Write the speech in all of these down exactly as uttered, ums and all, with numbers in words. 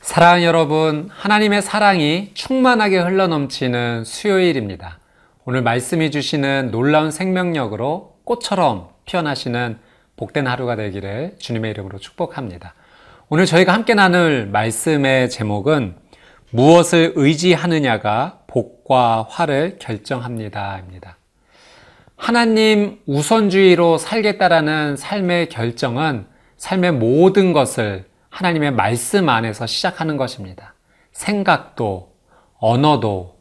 사랑하는 여러분, 하나님의 사랑이 충만하게 흘러넘치는 수요일입니다. 오늘 말씀이 주시는 놀라운 생명력으로 꽃처럼 피어나시는 복된 하루가 되기를 주님의 이름으로 축복합니다. 오늘 저희가 함께 나눌 말씀의 제목은 무엇을 의지하느냐가 복과 화를 결정합니다입니다. 하나님 우선주의로 살겠다라는 삶의 결정은 삶의 모든 것을 하나님의 말씀 안에서 시작하는 것입니다. 생각도, 언어도,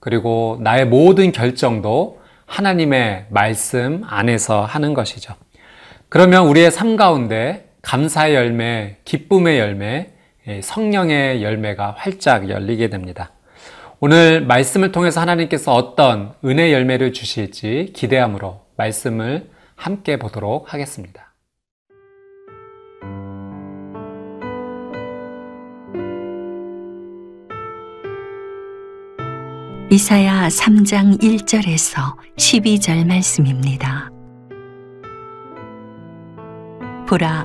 그리고 나의 모든 결정도 하나님의 말씀 안에서 하는 것이죠. 그러면 우리의 삶 가운데 감사의 열매, 기쁨의 열매, 성령의 열매가 활짝 열리게 됩니다. 오늘 말씀을 통해서 하나님께서 어떤 은혜의 열매를 주실지 기대함으로 말씀을 함께 보도록 하겠습니다. 이사야 삼 장 일 절에서 십이 절 말씀입니다. 보라,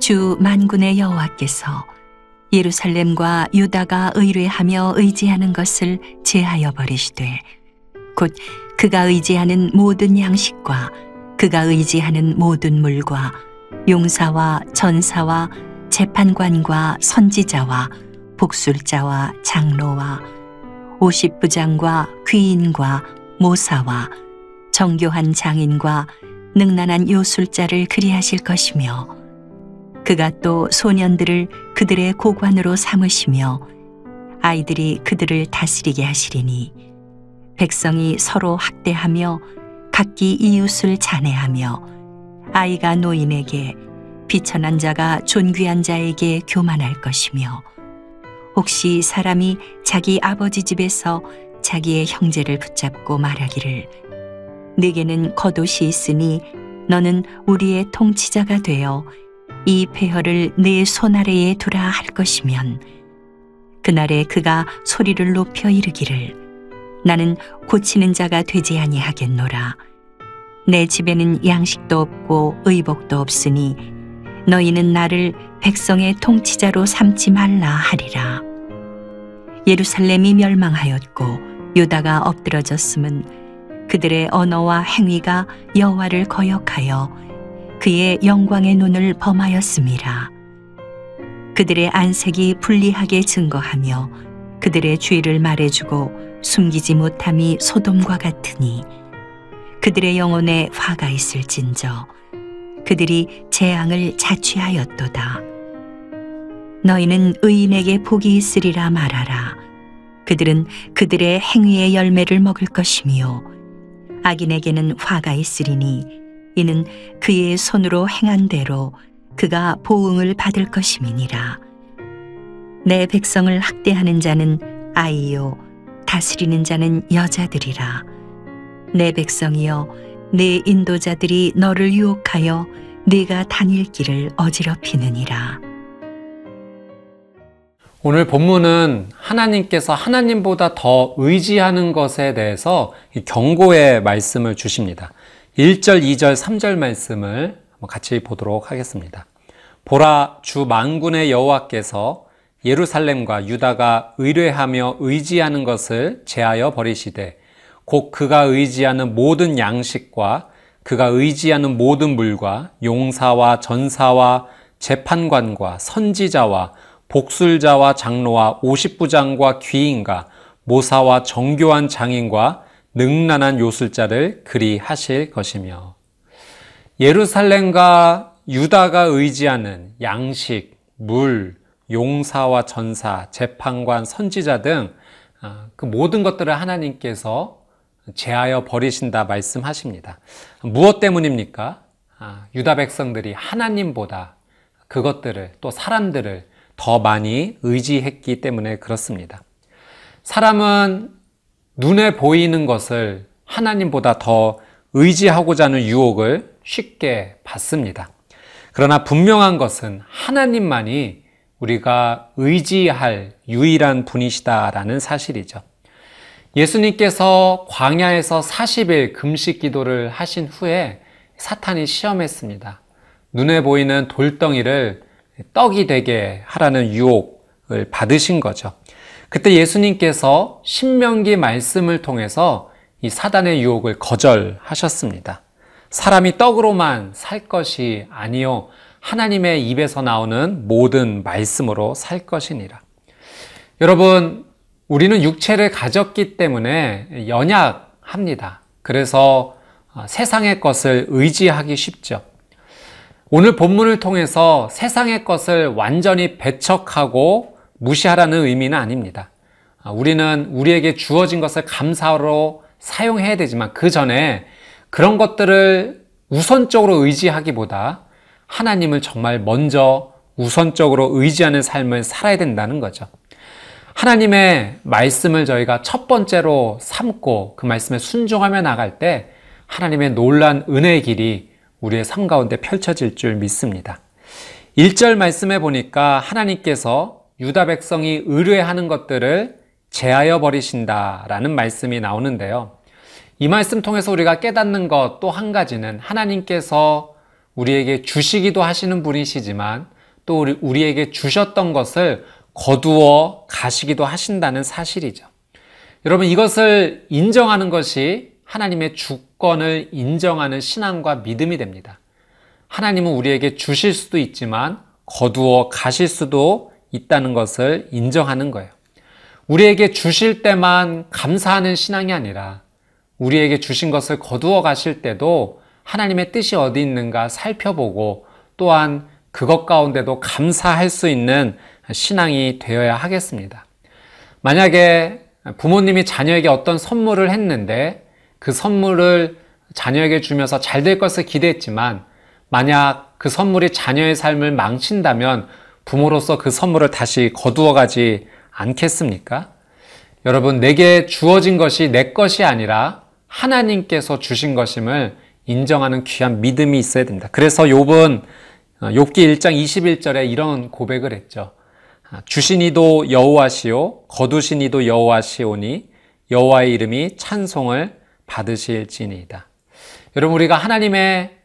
주 만군의 여호와께서 예루살렘과 유다가 의뢰하며 의지하는 것을 제하여 버리시되 곧 그가 의지하는 모든 양식과 그가 의지하는 모든 물과 용사와 전사와 재판관과 선지자와 복술자와 장로와 오십부장과 귀인과 모사와 정교한 장인과 능란한 요술자를 그리하실 것이며 그가 또 소년들을 그들의 고관으로 삼으시며 아이들이 그들을 다스리게 하시리니 백성이 서로 학대하며 각기 이웃을 잔해하며 아이가 노인에게 비천한 자가 존귀한 자에게 교만할 것이며 혹시 사람이 자기 아버지 집에서 자기의 형제를 붙잡고 말하기를 네게는 겉옷이 있으니 너는 우리의 통치자가 되어 이 폐허를 네 손아래에 두라 할 것이면 그날에 그가 소리를 높여 이르기를 나는 고치는 자가 되지 아니하겠노라. 내 집에는 양식도 없고 의복도 없으니 너희는 나를 백성의 통치자로 삼지 말라 하리라. 예루살렘이 멸망하였고 유다가 엎드러졌음은 그들의 언어와 행위가 여호와를 거역하여 그의 영광의 눈을 범하였음이라. 그들의 안색이 불리하게 증거하며 그들의 죄를 말해주고 숨기지 못함이 소돔과 같으니 그들의 영혼에 화가 있을진저 그들이 재앙을 자취하였도다. 너희는 의인에게 복이 있으리라 말하라. 그들은 그들의 행위의 열매를 먹을 것이며 악인에게는 화가 있으리니 이는 그의 손으로 행한 대로 그가 보응을 받을 것임이니라. 내 백성을 학대하는 자는 아이요 다스리는 자는 여자들이라. 내 백성이여, 네 인도자들이 너를 유혹하여 네가 다닐 길을 어지럽히느니라. 오늘 본문은 하나님께서 하나님보다 더 의지하는 것에 대해서 경고의 말씀을 주십니다. 일 절, 이 절, 삼 절 말씀을 같이 보도록 하겠습니다. 보라, 주 만군의 여호와께서 예루살렘과 유다가 의뢰하며 의지하는 것을 제하여 버리시되 곧 그가 의지하는 모든 양식과 그가 의지하는 모든 물과 용사와 전사와 재판관과 선지자와 복술자와 장로와 오십부장과 귀인과 모사와 정교한 장인과 능란한 요술자를 그리하실 것이며 예루살렘과 유다가 의지하는 양식, 물, 용사와 전사, 재판관, 선지자 등 그 모든 것들을 하나님께서 제하여 버리신다 말씀하십니다. 무엇 때문입니까? 아, 유다 백성들이 하나님보다 그것들을, 또 사람들을 더 많이 의지했기 때문에 그렇습니다. 사람은 눈에 보이는 것을 하나님보다 더 의지하고자 하는 유혹을 쉽게 받습니다. 그러나 분명한 것은 하나님만이 우리가 의지할 유일한 분이시다라는 사실이죠. 예수님께서 광야에서 사십 일 금식 기도를 하신 후에 사탄이 시험했습니다. 눈에 보이는 돌덩이를 떡이 되게 하라는 유혹을 받으신 거죠. 그때 예수님께서 신명기 말씀을 통해서 이 사단의 유혹을 거절하셨습니다. 사람이 떡으로만 살 것이 아니요 하나님의 입에서 나오는 모든 말씀으로 살 것이니라. 여러분, 우리는 육체를 가졌기 때문에 연약합니다. 그래서 세상의 것을 의지하기 쉽죠. 오늘 본문을 통해서 세상의 것을 완전히 배척하고 무시하라는 의미는 아닙니다. 우리는 우리에게 주어진 것을 감사로 사용해야 되지만 그 전에 그런 것들을 우선적으로 의지하기보다 하나님을 정말 먼저 우선적으로 의지하는 삶을 살아야 된다는 거죠. 하나님의 말씀을 저희가 첫 번째로 삼고 그 말씀에 순종하며 나갈 때 하나님의 놀란 은혜의 길이 우리의 삶 가운데 펼쳐질 줄 믿습니다. 일 절 말씀해 보니까 하나님께서 유다 백성이 의뢰하는 것들을 제하여 버리신다라는 말씀이 나오는데요. 이 말씀 통해서 우리가 깨닫는 것 또 한 가지는 하나님께서 우리에게 주시기도 하시는 분이시지만 또 우리, 우리에게 주셨던 것을 거두어 가시기도 하신다는 사실이죠. 여러분, 이것을 인정하는 것이 하나님의 주권을 인정하는 신앙과 믿음이 됩니다. 하나님은 우리에게 주실 수도 있지만 거두어 가실 수도 있다는 것을 인정하는 거예요. 우리에게 주실 때만 감사하는 신앙이 아니라 우리에게 주신 것을 거두어 가실 때도 하나님의 뜻이 어디 있는가 살펴보고 또한 그것 가운데도 감사할 수 있는 신앙이 되어야 하겠습니다. 만약에 부모님이 자녀에게 어떤 선물을 했는데 그 선물을 자녀에게 주면서 잘 될 것을 기대했지만 만약 그 선물이 자녀의 삶을 망친다면 부모로서 그 선물을 다시 거두어 가지 않겠습니까? 여러분, 내게 주어진 것이 내 것이 아니라 하나님께서 주신 것임을 인정하는 귀한 믿음이 있어야 된다. 그래서 욥은 욥기 일 장 이십일 절에 이런 고백을 했죠. 주신 이도 여호와시오 거두신 이도 여호와시오니 여호와의 이름이 찬송을 받으실지니이다. 여러분, 우리가 하나님의